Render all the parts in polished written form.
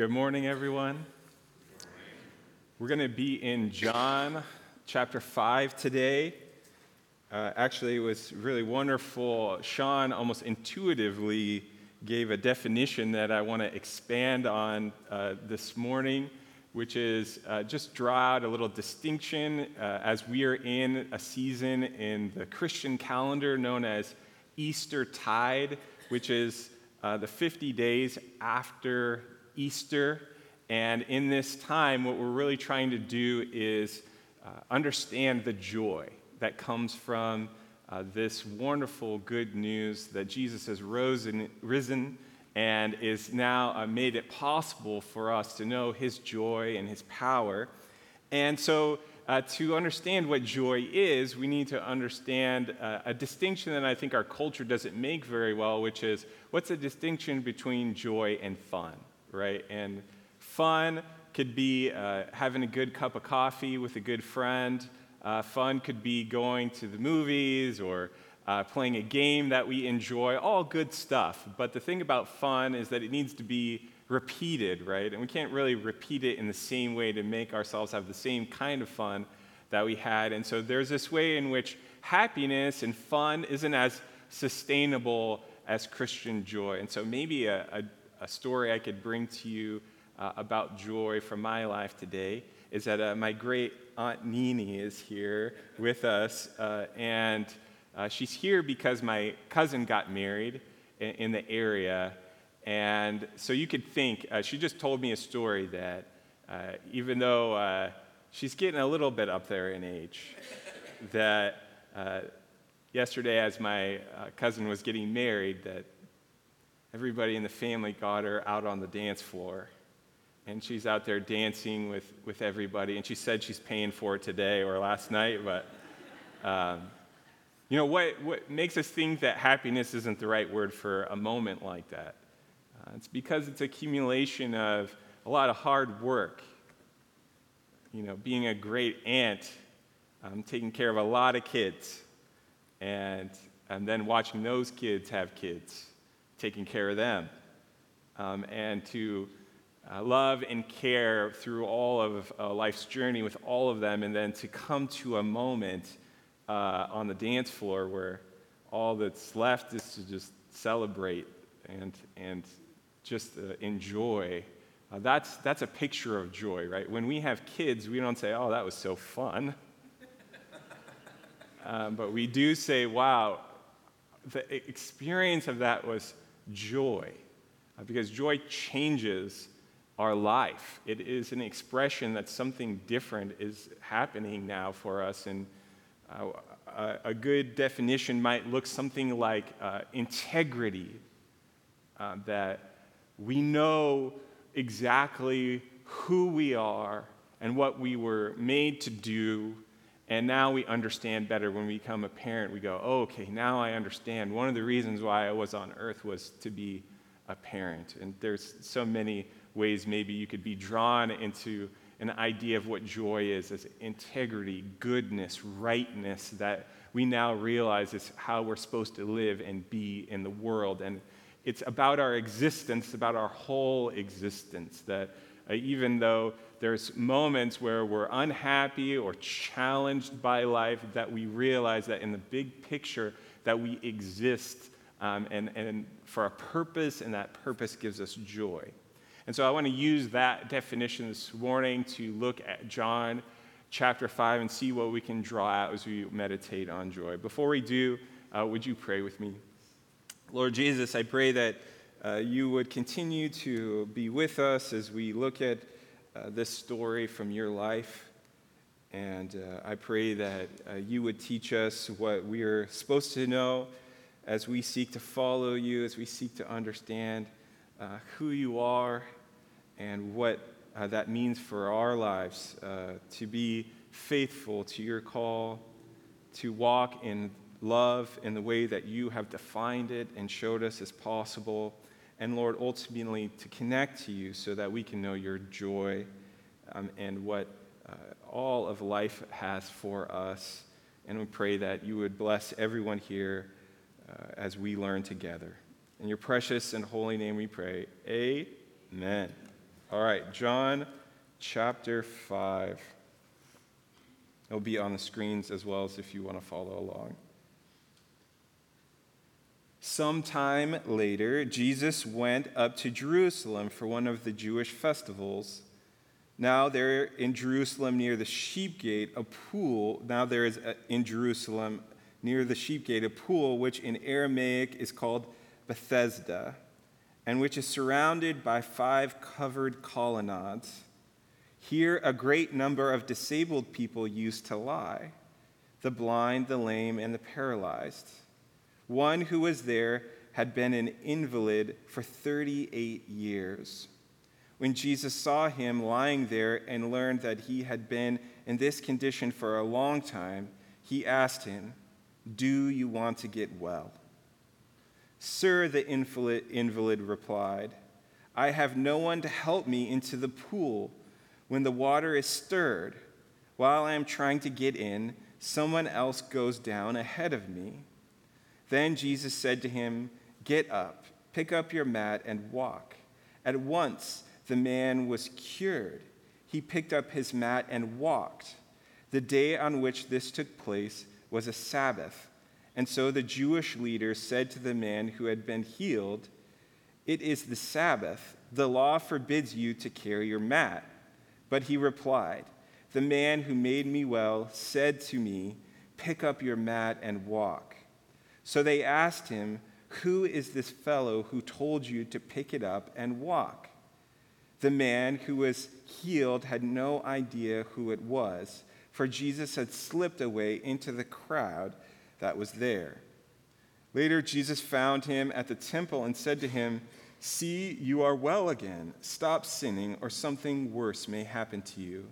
Good morning, everyone. We're going to be in John chapter 5 today. Actually, it was really wonderful. Sean almost intuitively gave a definition that I want to expand on this morning, which is just draw out a little distinction as we are in a season in the Christian calendar known as Eastertide, which is the 50 days after Easter. And in this time, what we're really trying to do is understand the joy that comes from this wonderful good news that Jesus has risen and is now made it possible for us to know his joy and his power. And so to understand what joy is, we need to understand a distinction that I think our culture doesn't make very well, which is what's the distinction between joy and fun, right? And fun could be having a good cup of coffee with a good friend. Fun could be going to the movies or playing a game that we enjoy, all good stuff. But the thing about fun is that it needs to be repeated, right? And we can't really repeat it in the same way to make ourselves have the same kind of fun that we had. And so there's this way in which happiness and fun isn't as sustainable as Christian joy. And so maybe a story I could bring to you about joy from my life today is that my great Aunt Nini is here with us, and she's here because my cousin got married in the area. And so you could think, she just told me a story that even though she's getting a little bit up there in age, that yesterday as my cousin was getting married, that everybody in the family got her out on the dance floor. And she's out there dancing with everybody. And she said she's paying for it today or last night. But, you know, what makes us think that happiness isn't the right word for a moment like that? It's because it's accumulation of a lot of hard work. You know, being a great aunt, taking care of a lot of kids. And then watching those kids have kids, taking care of them. And to love and care through all of life's journey with all of them, and then to come to a moment on the dance floor where all that's left is to just celebrate and just enjoy. That's a picture of joy, right? When we have kids, we don't say, "Oh, that was so fun," but we do say, "Wow, the experience of that was joy," because joy changes our life. It is an expression that something different is happening now for us. And a good definition might look something like integrity, that we know exactly who we are and what we were made to do. And now we understand better. When we become a parent, we go, "Oh, okay, now I understand. One of the reasons why I was on earth was to be a parent." And there's so many ways maybe you could be drawn into an idea of what joy is as integrity, goodness, rightness, that we now realize is how we're supposed to live and be in the world. And it's about our existence, about our whole existence, that even though there's moments where we're unhappy or challenged by life, that we realize that in the big picture that we exist and for a purpose, and that purpose gives us joy. And so I want to use that definition this morning to look at John chapter 5 and see what we can draw out as we meditate on joy. Before we do, would you pray with me? Lord Jesus, I pray that you would continue to be with us as we look at this story from your life. And I pray that you would teach us what we are supposed to know as we seek to follow you, as we seek to understand who you are, and what that means for our lives, to be faithful to your call, to walk in love in the way that you have defined it and showed us is possible, and Lord, ultimately to connect to you so that we can know your joy and what all of life has for us. And we pray that you would bless everyone here as we learn together. In your precious and holy name we pray, amen. All right, John chapter 5. It'll be on the screens as well as if you want to follow along. Sometime later, Jesus went up to Jerusalem for one of the Jewish festivals. Now there in Jerusalem near the sheep gate, a pool. Now there is in Jerusalem near the sheep gate, a pool which in Aramaic is called Bethesda, and which is surrounded by 5 covered colonnades. Here a great number of disabled people used to lie, the blind, the lame, and the paralyzed. One who was there had been an invalid for 38 years. When Jesus saw him lying there and learned that he had been in this condition for a long time, he asked him, "Do you want to get well?" "Sir," the invalid replied, "I have no one to help me into the pool when the water is stirred. While I am trying to get in, someone else goes down ahead of me." Then Jesus said to him, "Get up, pick up your mat, and walk." At once the man was cured. He picked up his mat and walked. The day on which this took place was a Sabbath, and so the Jewish leaders said to the man who had been healed, "It is the Sabbath. The law forbids you to carry your mat." But he replied, "The man who made me well said to me, 'Pick up your mat and walk.'" So they asked him, "Who is this fellow who told you to pick it up and walk?" The man who was healed had no idea who it was, for Jesus had slipped away into the crowd that was there. Later, Jesus found him at the temple and said to him, "See, you are well again. Stop sinning, or something worse may happen to you."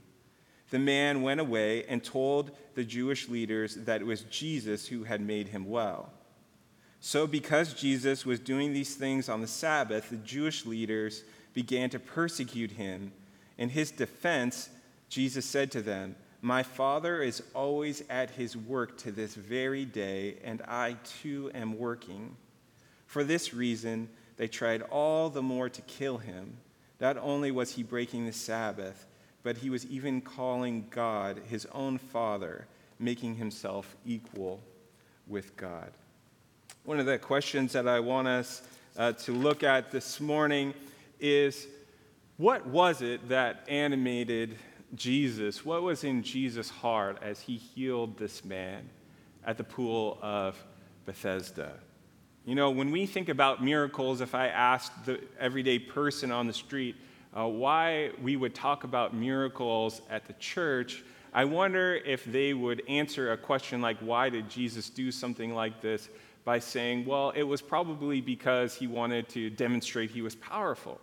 The man went away and told the Jewish leaders that it was Jesus who had made him well. So because Jesus was doing these things on the Sabbath, the Jewish leaders began to persecute him. In his defense, Jesus said to them, "My Father is always at his work to this very day, and I too am working." For this reason, they tried all the more to kill him. Not only was he breaking the Sabbath, but he was even calling God his own Father, making himself equal with God. One of the questions that I want us to look at this morning is, what was it that animated Jesus? What was in Jesus' heart as he healed this man at the pool of Bethesda? You know, when we think about miracles, if I asked the everyday person on the street, why we would talk about miracles at the church, I wonder if they would answer a question like, why did Jesus do something like this, by saying, well, it was probably because he wanted to demonstrate he was powerful,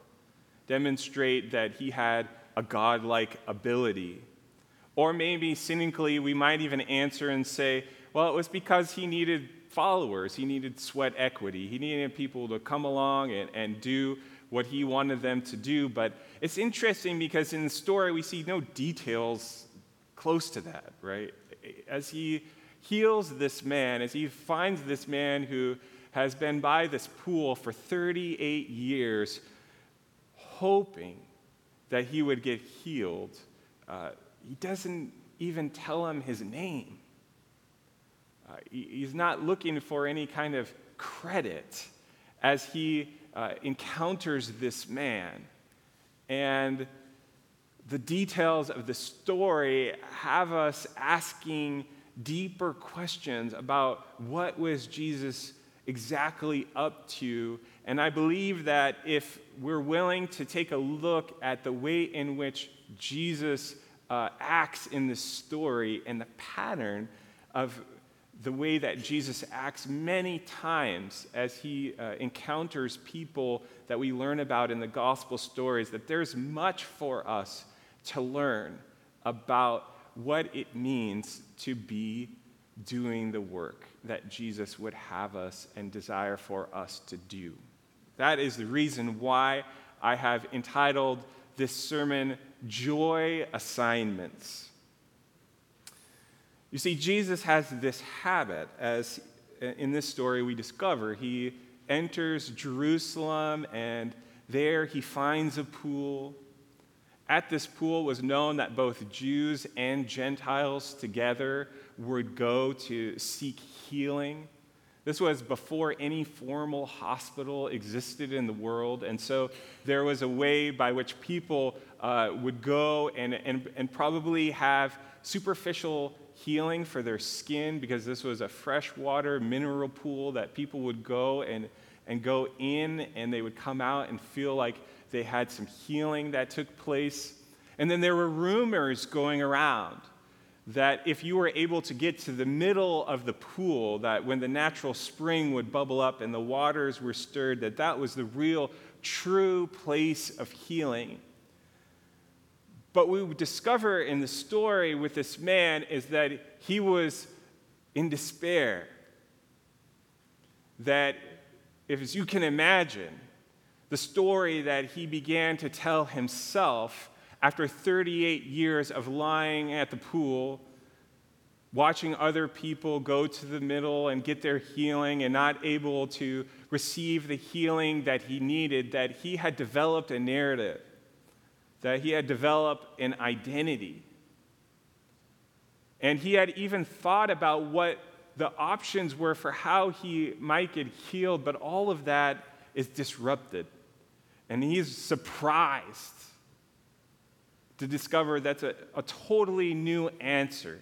demonstrate that he had a godlike ability. Or maybe cynically, we might even answer and say, well, it was because he needed followers, he needed sweat equity, he needed people to come along and do what he wanted them to do. But it's interesting because in the story we see no details close to that, right? As he heals this man, as he finds this man who has been by this pool for 38 years, hoping that he would get healed, he doesn't even tell him his name. He's not looking for any kind of credit as he encounters this man. And the details of the story have us asking deeper questions about what was Jesus exactly up to. And I believe that if we're willing to take a look at the way in which Jesus acts in this story and the pattern of the way that Jesus acts many times as he encounters people that we learn about in the gospel stories, that there's much for us to learn about what it means to be doing the work that Jesus would have us and desire for us to do. That is the reason why I have entitled this sermon, Joy Assignments. You see, Jesus has this habit, as in this story we discover. He enters Jerusalem, and there he finds a pool. At this pool was known that both Jews and Gentiles together would go to seek healing. This was before any formal hospital existed in the world, and so there was a way by which people would go and probably have superficial healing for their skin, because this was a freshwater mineral pool that people would go and go in, and they would come out and feel like they had some healing that took place. And then there were rumors going around that if you were able to get to the middle of the pool, that when the natural spring would bubble up and the waters were stirred, that that was the real, true place of healing. But what we discover in the story with this man is that he was in despair. That, if as you can imagine, the story that he began to tell himself after 38 years of lying at the pool, watching other people go to the middle and get their healing and not able to receive the healing that he needed, that he had developed a narrative, that he had developed an identity. And he had even thought about what the options were for how he might get healed, but all of that is disrupted. And he's surprised to discover that's a totally new answer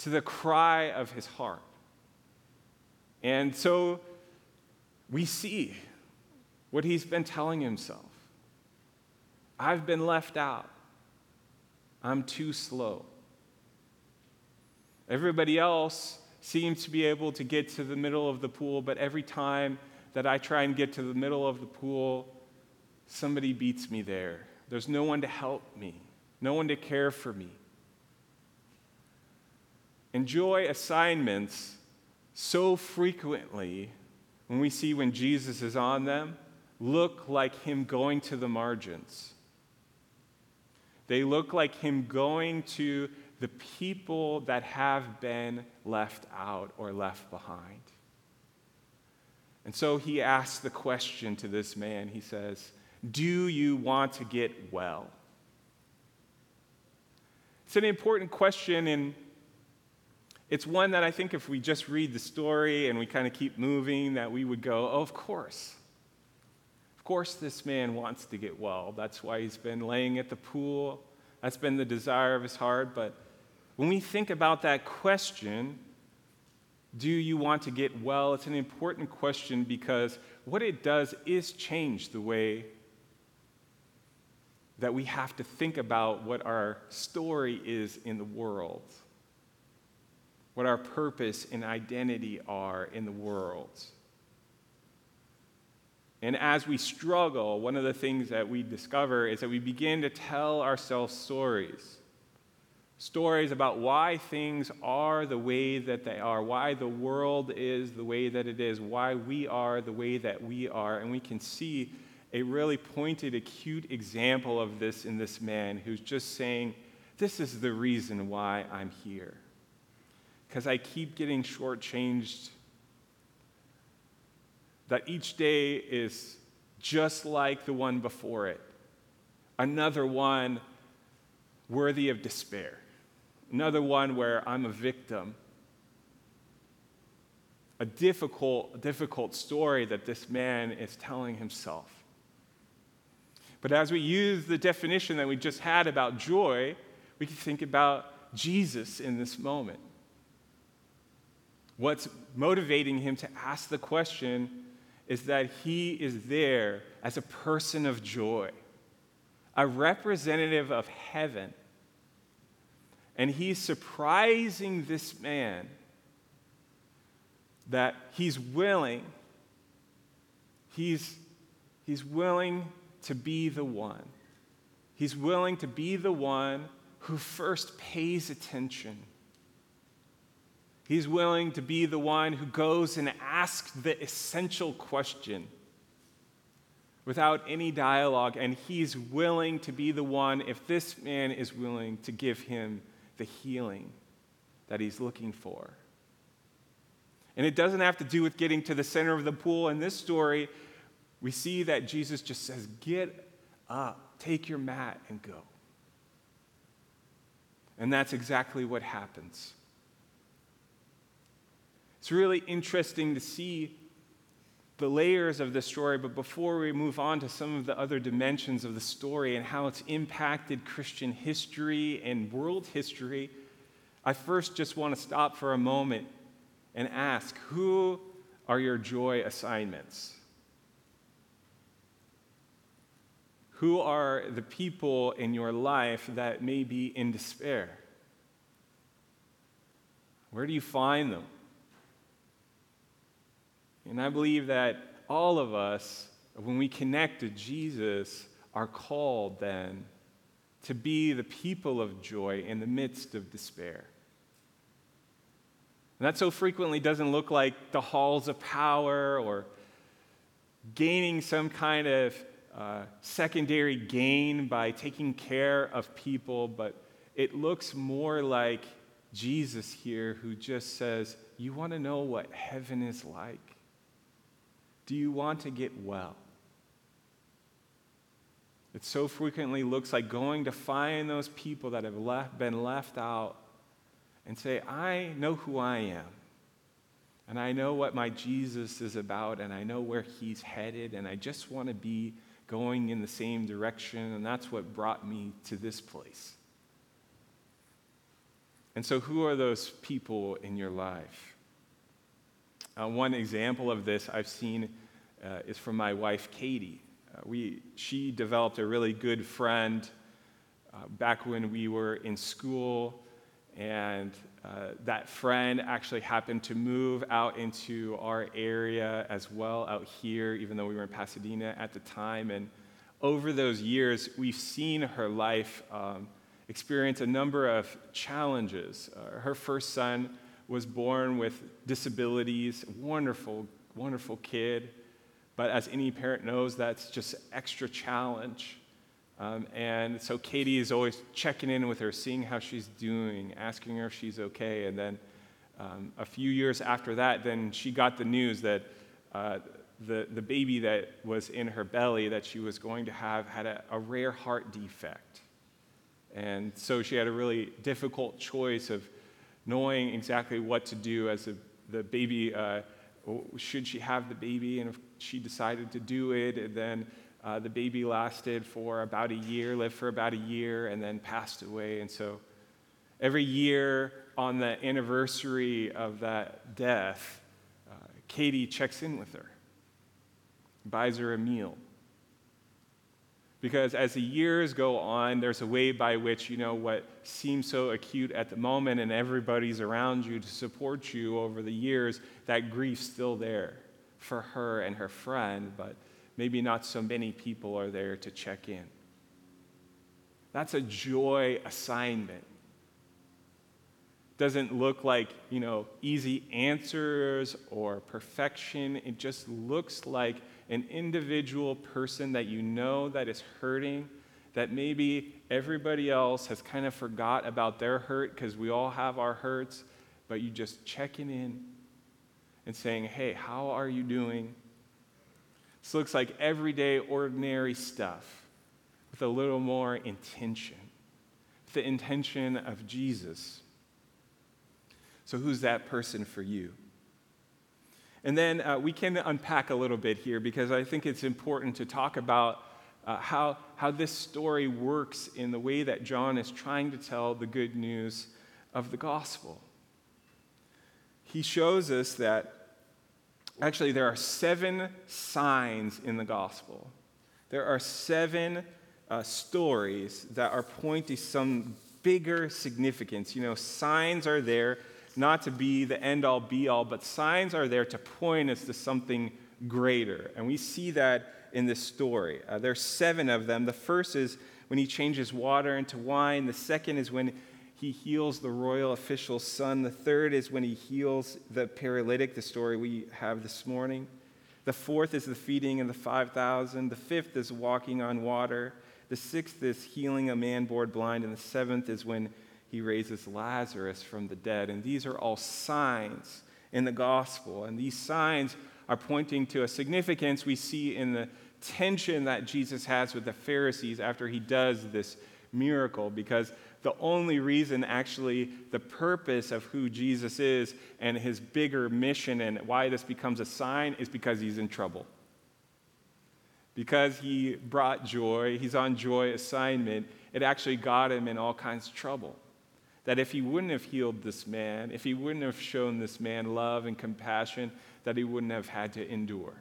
to the cry of his heart. And so we see what he's been telling himself. I've been left out. I'm too slow. Everybody else seems to be able to get to the middle of the pool, but every time that I try and get to the middle of the pool, somebody beats me there. There's no one to help me, no one to care for me. Enjoy assignments so frequently when we see when Jesus is on them, look like him going to the margins. They look like him going to the people that have been left out or left behind. And so he asks the question to this man. He says, do you want to get well? It's an important question, and it's one that I think if we just read the story and we kind of keep moving, that we would go, oh, of course. Of course this man wants to get well. That's why he's been laying at the pool. That's been the desire of his heart. But when we think about that question, do you want to get well? It's an important question because what it does is change the way that we have to think about what our story is in the world, what our purpose and identity are in the world. And as we struggle, one of the things that we discover is that we begin to tell ourselves stories about why things are the way that they are, why the world is the way that it is, why we are the way that we are. And we can see a really pointed, acute example of this in this man who's just saying, this is the reason why I'm here, because I keep getting shortchanged, that each day is just like the one before it, another one worthy of despair. Another one where I'm a victim. A difficult story that this man is telling himself. But as we use the definition that we just had about joy, we can think about Jesus in this moment. What's motivating him to ask the question is that he is there as a person of joy, a representative of heaven. And he's surprising this man that he's willing to be the one. He's willing to be the one who first pays attention. He's willing to be the one who goes and asks the essential question without any dialogue, and he's willing to be the one if this man is willing to give him the healing that he's looking for. And it doesn't have to do with getting to the center of the pool. In this story, we see that Jesus just says, get up, take your mat and go. And that's exactly what happens. It's really interesting to see the layers of the story, but before we move on to some of the other dimensions of the story and how it's impacted Christian history and world history, I first just want to stop for a moment and ask, who are your joy assignments? Who are the people in your life that may be in despair? Where do you find them? And I believe that all of us, when we connect to Jesus, are called then to be the people of joy in the midst of despair. And that so frequently doesn't look like the halls of power or gaining some kind of secondary gain by taking care of people, but it looks more like Jesus here, who just says, you want to know what heaven is like? Do you want to get well? It so frequently looks like going to find those people that have been left out and say, I know who I am, and I know what my Jesus is about, and I know where he's headed, and I just want to be going in the same direction, and that's what brought me to this place. And so who are those people in your life? One example of this I've seen is from my wife, Katie. She developed a really good friend back when we were in school, and that friend actually happened to move out into our area as well, out here, even though we were in Pasadena at the time. And over those years, we've seen her life experience a number of challenges. Her first son was born with disabilities, wonderful, wonderful kid. But as any parent knows, that's just extra challenge. And so Katie is always checking in with her, seeing how she's doing, asking her if she's okay. And then a few years after that, then she got the news that the baby that was in her belly that she was going to have had a rare heart defect. And so she had a really difficult choice of knowing exactly what to do as the baby, should she have the baby? And if she decided to do it, and then the baby lasted for about a year, lived for about a year, and then passed away. And so every year on the anniversary of that death, Katie checks in with her, buys her a meal. Because as the years go on, there's a way by which, what seems so acute at the moment and everybody's around you to support you over the years, that grief's still there for her and her friend, but maybe not so many people are there to check in. That's a joy assignment. Doesn't look like, easy answers or perfection. It just looks like an individual person that that is hurting, that maybe everybody else has kind of forgot about their hurt because we all have our hurts, but you just checking in and saying, hey, how are you doing? This looks like everyday, ordinary stuff with a little more intention, with the intention of Jesus. So who's that person for you? And then we can unpack a little bit here, because I think it's important to talk about how this story works in the way that John is trying to tell the good news of the gospel. He shows us that actually, there are 7 signs in the gospel. There are 7 stories that are pointing to some bigger significance. Signs are there not to be the end-all, be-all, but signs are there to point us to something greater. And we see that in this story. There are 7 of them. The first is when he changes water into wine. The second is when he heals the royal official's son. The third is when he heals the paralytic, the story we have this morning. The fourth is the feeding of the 5,000. The fifth is walking on water. The sixth is healing a man born blind. And the seventh is when he raises Lazarus from the dead. And these are all signs in the gospel. And these signs are pointing to a significance we see in the tension that Jesus has with the Pharisees after he does this miracle, because the only reason, actually, the purpose of who Jesus is and his bigger mission and why this becomes a sign is because he's in trouble. Because he brought joy, he's on joy assignment, it actually got him in all kinds of trouble. That if he wouldn't have healed this man, if he wouldn't have shown this man love and compassion, that he wouldn't have had to endure.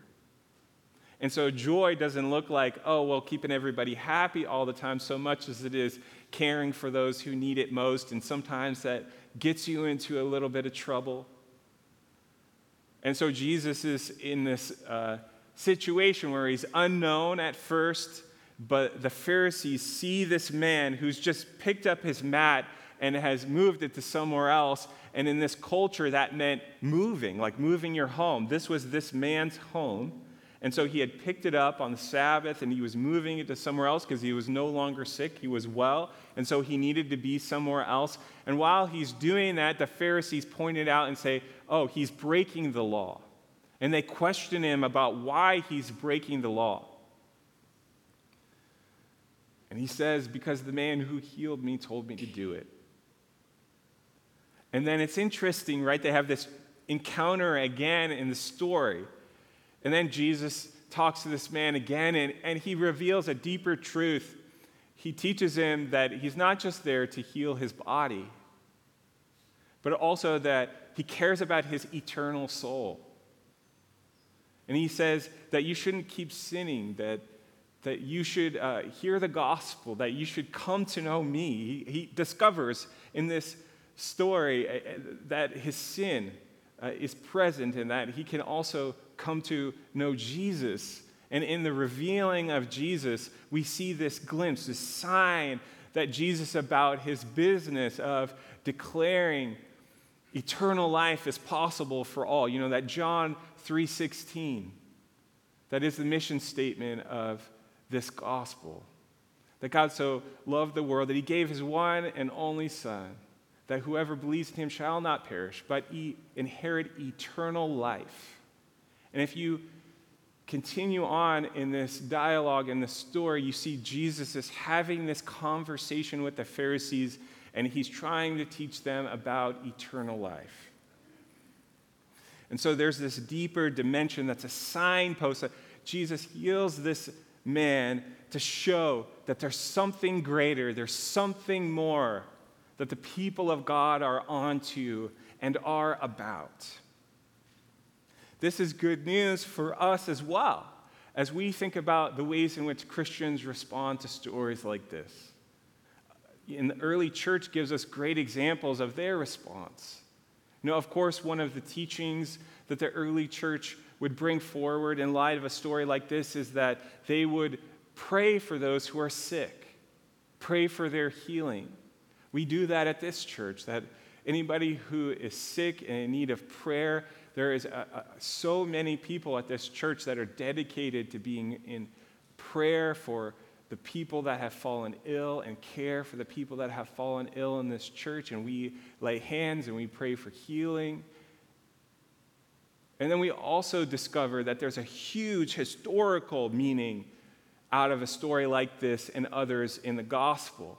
And so joy doesn't look like, oh, well, keeping everybody happy all the time so much as it is caring for those who need it most, and sometimes that gets you into a little bit of trouble. And so Jesus is in this situation where he's unknown at first, but the Pharisees see this man who's just picked up his mat and has moved it to somewhere else, and in this culture that meant moving, like moving your home. This was this man's home. And so he had picked it up on the Sabbath, and he was moving it to somewhere else because he was no longer sick. He was well, and so he needed to be somewhere else. And while he's doing that, the Pharisees pointed out and say, oh, he's breaking the law. And they question him about why he's breaking the law. And he says, because the man who healed me told me to do it. And then it's interesting, right? They have this encounter again in the story. And then Jesus talks to this man again, and he reveals a deeper truth. He teaches him that he's not just there to heal his body, but also that he cares about his eternal soul. And he says that you shouldn't keep sinning, that you should hear the gospel, that you should come to know me. He discovers in this story that his sin is present and that he can also come to know Jesus. And in the revealing of Jesus, we see this glimpse, this sign that Jesus about his business of declaring eternal life is possible for all. You know, that John 3:16, that is the mission statement of this gospel. That God so loved the world that he gave his one and only Son, that whoever believes in him shall not perish, but inherit eternal life. And if you continue on in this dialogue, in this story, you see Jesus is having this conversation with the Pharisees, and he's trying to teach them about eternal life. And so there's this deeper dimension that's a signpost that Jesus heals this man to show that there's something greater, there's something more that the people of God are onto and are about. This is good news for us as well, as we think about the ways in which Christians respond to stories like this. And the early church gives us great examples of their response. You know, of course, one of the teachings that the early church would bring forward in light of a story like this is that they would pray for those who are sick, pray for their healing. We do that at this church, that anybody who is sick and in need of prayer, there is so many people at this church that are dedicated to being in prayer for the people that have fallen ill and care for the people that have fallen ill in this church. And we lay hands and we pray for healing. And then we also discover that there's a huge historical meaning out of a story like this and others in the gospel.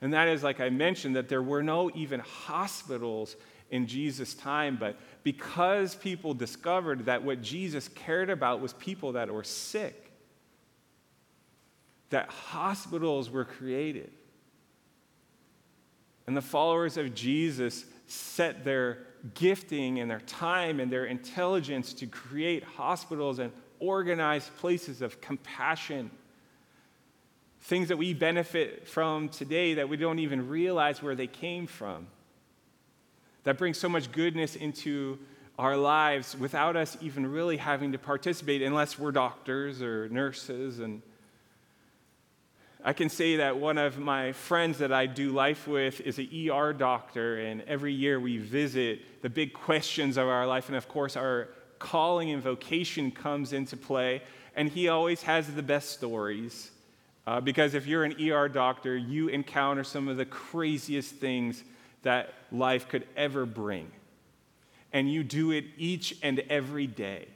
And that is, like I mentioned, that there were no even hospitals in Jesus' time, but because people discovered that what Jesus cared about was people that were sick, that hospitals were created. And the followers of Jesus set their gifting and their time and their intelligence to create hospitals and organize places of compassion. Things that we benefit from today that we don't even realize where they came from. That brings so much goodness into our lives without us even really having to participate, unless we're doctors or nurses. And I can say that one of my friends that I do life with is an ER doctor, and every year we visit the big questions of our life, and of course our calling and vocation comes into play, and he always has the best stories. Because if you're an ER doctor, you encounter some of the craziest things that life could ever bring. And you do it each and every day.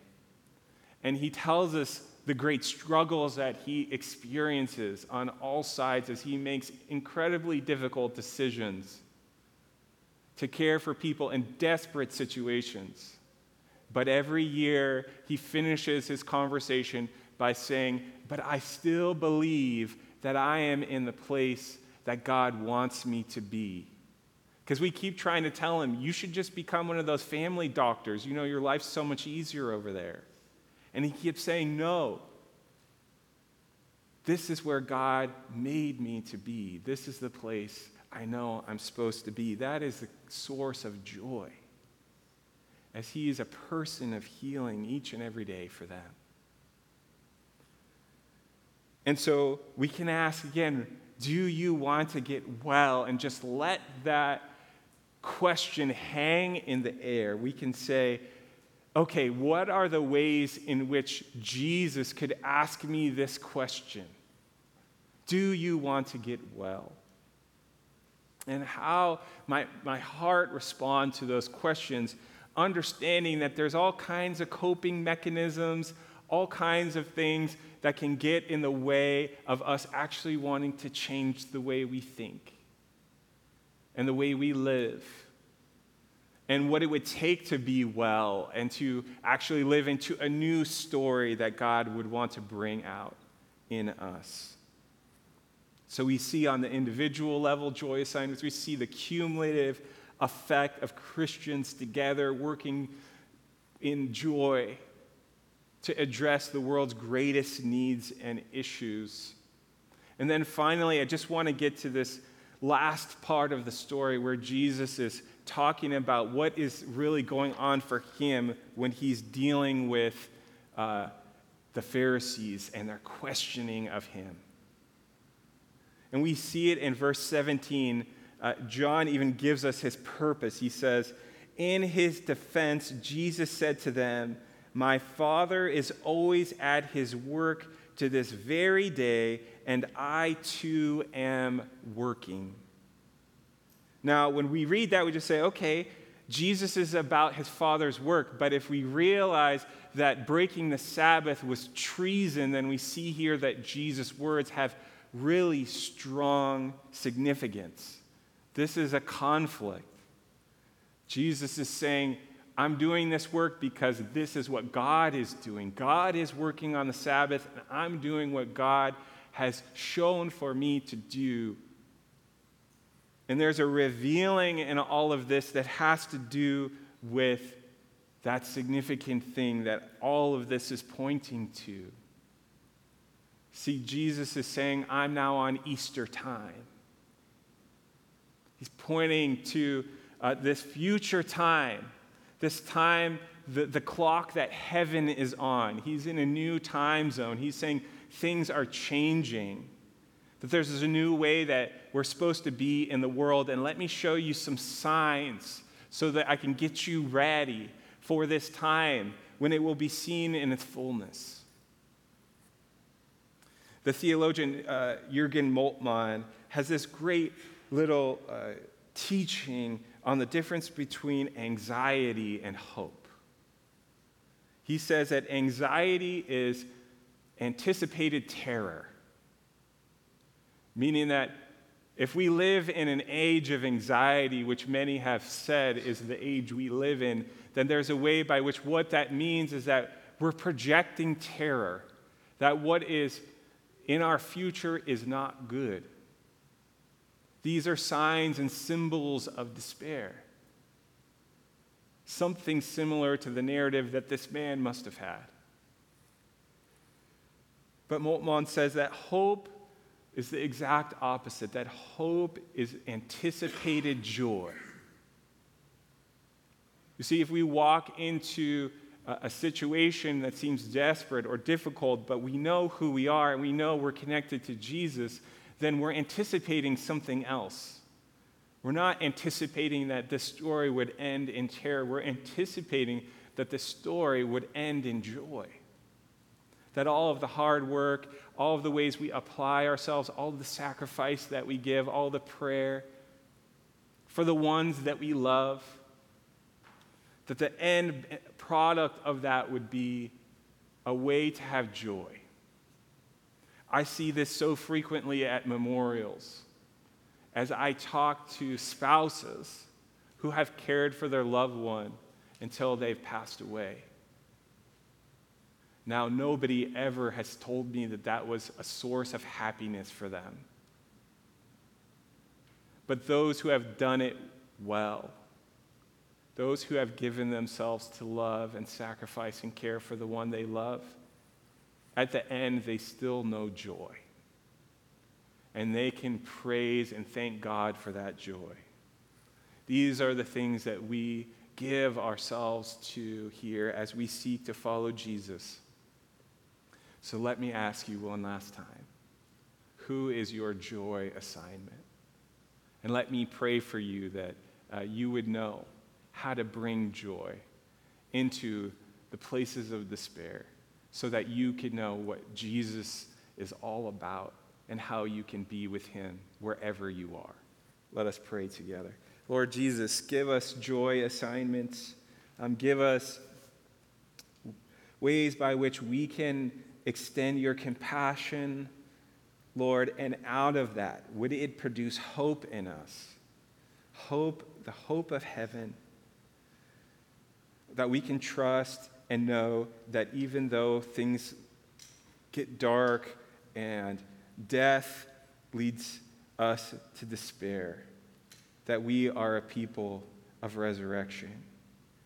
And he tells us the great struggles that he experiences on all sides as he makes incredibly difficult decisions to care for people in desperate situations. But every year, he finishes his conversation by saying, but I still believe that I am in the place that God wants me to be. Because we keep trying to tell him, you should just become one of those family doctors. You know, your life's so much easier over there. And he keeps saying, no. This is where God made me to be. This is the place I know I'm supposed to be. That is the source of joy, as he is a person of healing each and every day for them. And so we can ask again, do you want to get well? And just let that question hang in the air. We can say, okay, what are the ways in which Jesus could ask me this question? Do you want to get well? And how my heart responds to those questions, understanding that there's all kinds of coping mechanisms, all kinds of things that can get in the way of us actually wanting to change the way we think and the way we live and what it would take to be well and to actually live into a new story that God would want to bring out in us. So we see on the individual level joy assignments, we see the cumulative effect of Christians together working in joy to address the world's greatest needs and issues. And then finally, I just want to get to this last part of the story where Jesus is talking about what is really going on for him when he's dealing with the Pharisees and their questioning of him. And we see it in verse 17. John even gives us his purpose. He says, in his defense, Jesus said to them, my Father is always at his work to this very day, and I too am working. Now, when we read that, we just say, okay, Jesus is about his Father's work. But if we realize that breaking the Sabbath was treason, then we see here that Jesus' words have really strong significance. This is a conflict. Jesus is saying, I'm doing this work because this is what God is doing. God is working on the Sabbath, and I'm doing what God has shown for me to do. And there's a revealing in all of this that has to do with that significant thing that all of this is pointing to. See, Jesus is saying, I'm now on Easter time. He's pointing to this future time, this time, the clock that heaven is on. He's in a new time zone. He's saying things are changing, that there's a new way that we're supposed to be in the world, and let me show you some signs so that I can get you ready for this time when it will be seen in its fullness. The theologian Jürgen Moltmann has this great little teaching on the difference between anxiety and hope. He says that anxiety is anticipated terror, meaning that if we live in an age of anxiety, which many have said is the age we live in, then there's a way by which what that means is that we're projecting terror, that what is in our future is not good. These are signs and symbols of despair. Something similar to the narrative that this man must have had. But Moltmann says that hope is the exact opposite, that hope is anticipated joy. You see, if we walk into a situation that seems desperate or difficult, but we know who we are and we know we're connected to Jesus, then we're anticipating something else. We're not anticipating that this story would end in terror. We're anticipating that the story would end in joy. That all of the hard work, all of the ways we apply ourselves, all of the sacrifice that we give, all the prayer for the ones that we love, that the end product of that would be a way to have joy. I see this so frequently at memorials as I talk to spouses who have cared for their loved one until they've passed away. Now, nobody ever has told me that that was a source of happiness for them. But those who have done it well, those who have given themselves to love and sacrifice and care for the one they love, at the end, they still know joy. And they can praise and thank God for that joy. These are the things that we give ourselves to here as we seek to follow Jesus. So let me ask you one last time, who is your joy assignment? And let me pray for you that you would know how to bring joy into the places of despair so that you can know what Jesus is all about and how you can be with him wherever you are. Let us pray together. Lord Jesus, give us joy assignments. Give us ways by which we can extend your compassion, Lord, and out of that, would it produce hope in us? Hope, the hope of heaven, that we can trust and know that even though things get dark and death leads us to despair, that we are a people of resurrection,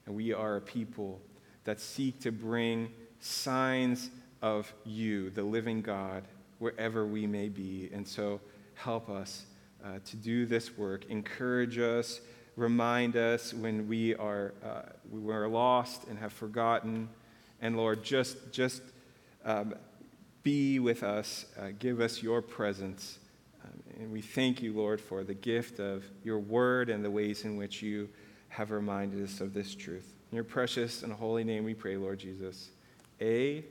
and we are a people that seek to bring signs of you, the living God, wherever we may be. And so help us to do this work. Encourage us, remind us when we are lost and have forgotten. And Lord, just be with us. Give us your presence. And we thank you, Lord, for the gift of your word and the ways in which you have reminded us of this truth. In your precious and holy name we pray, Lord Jesus. Amen.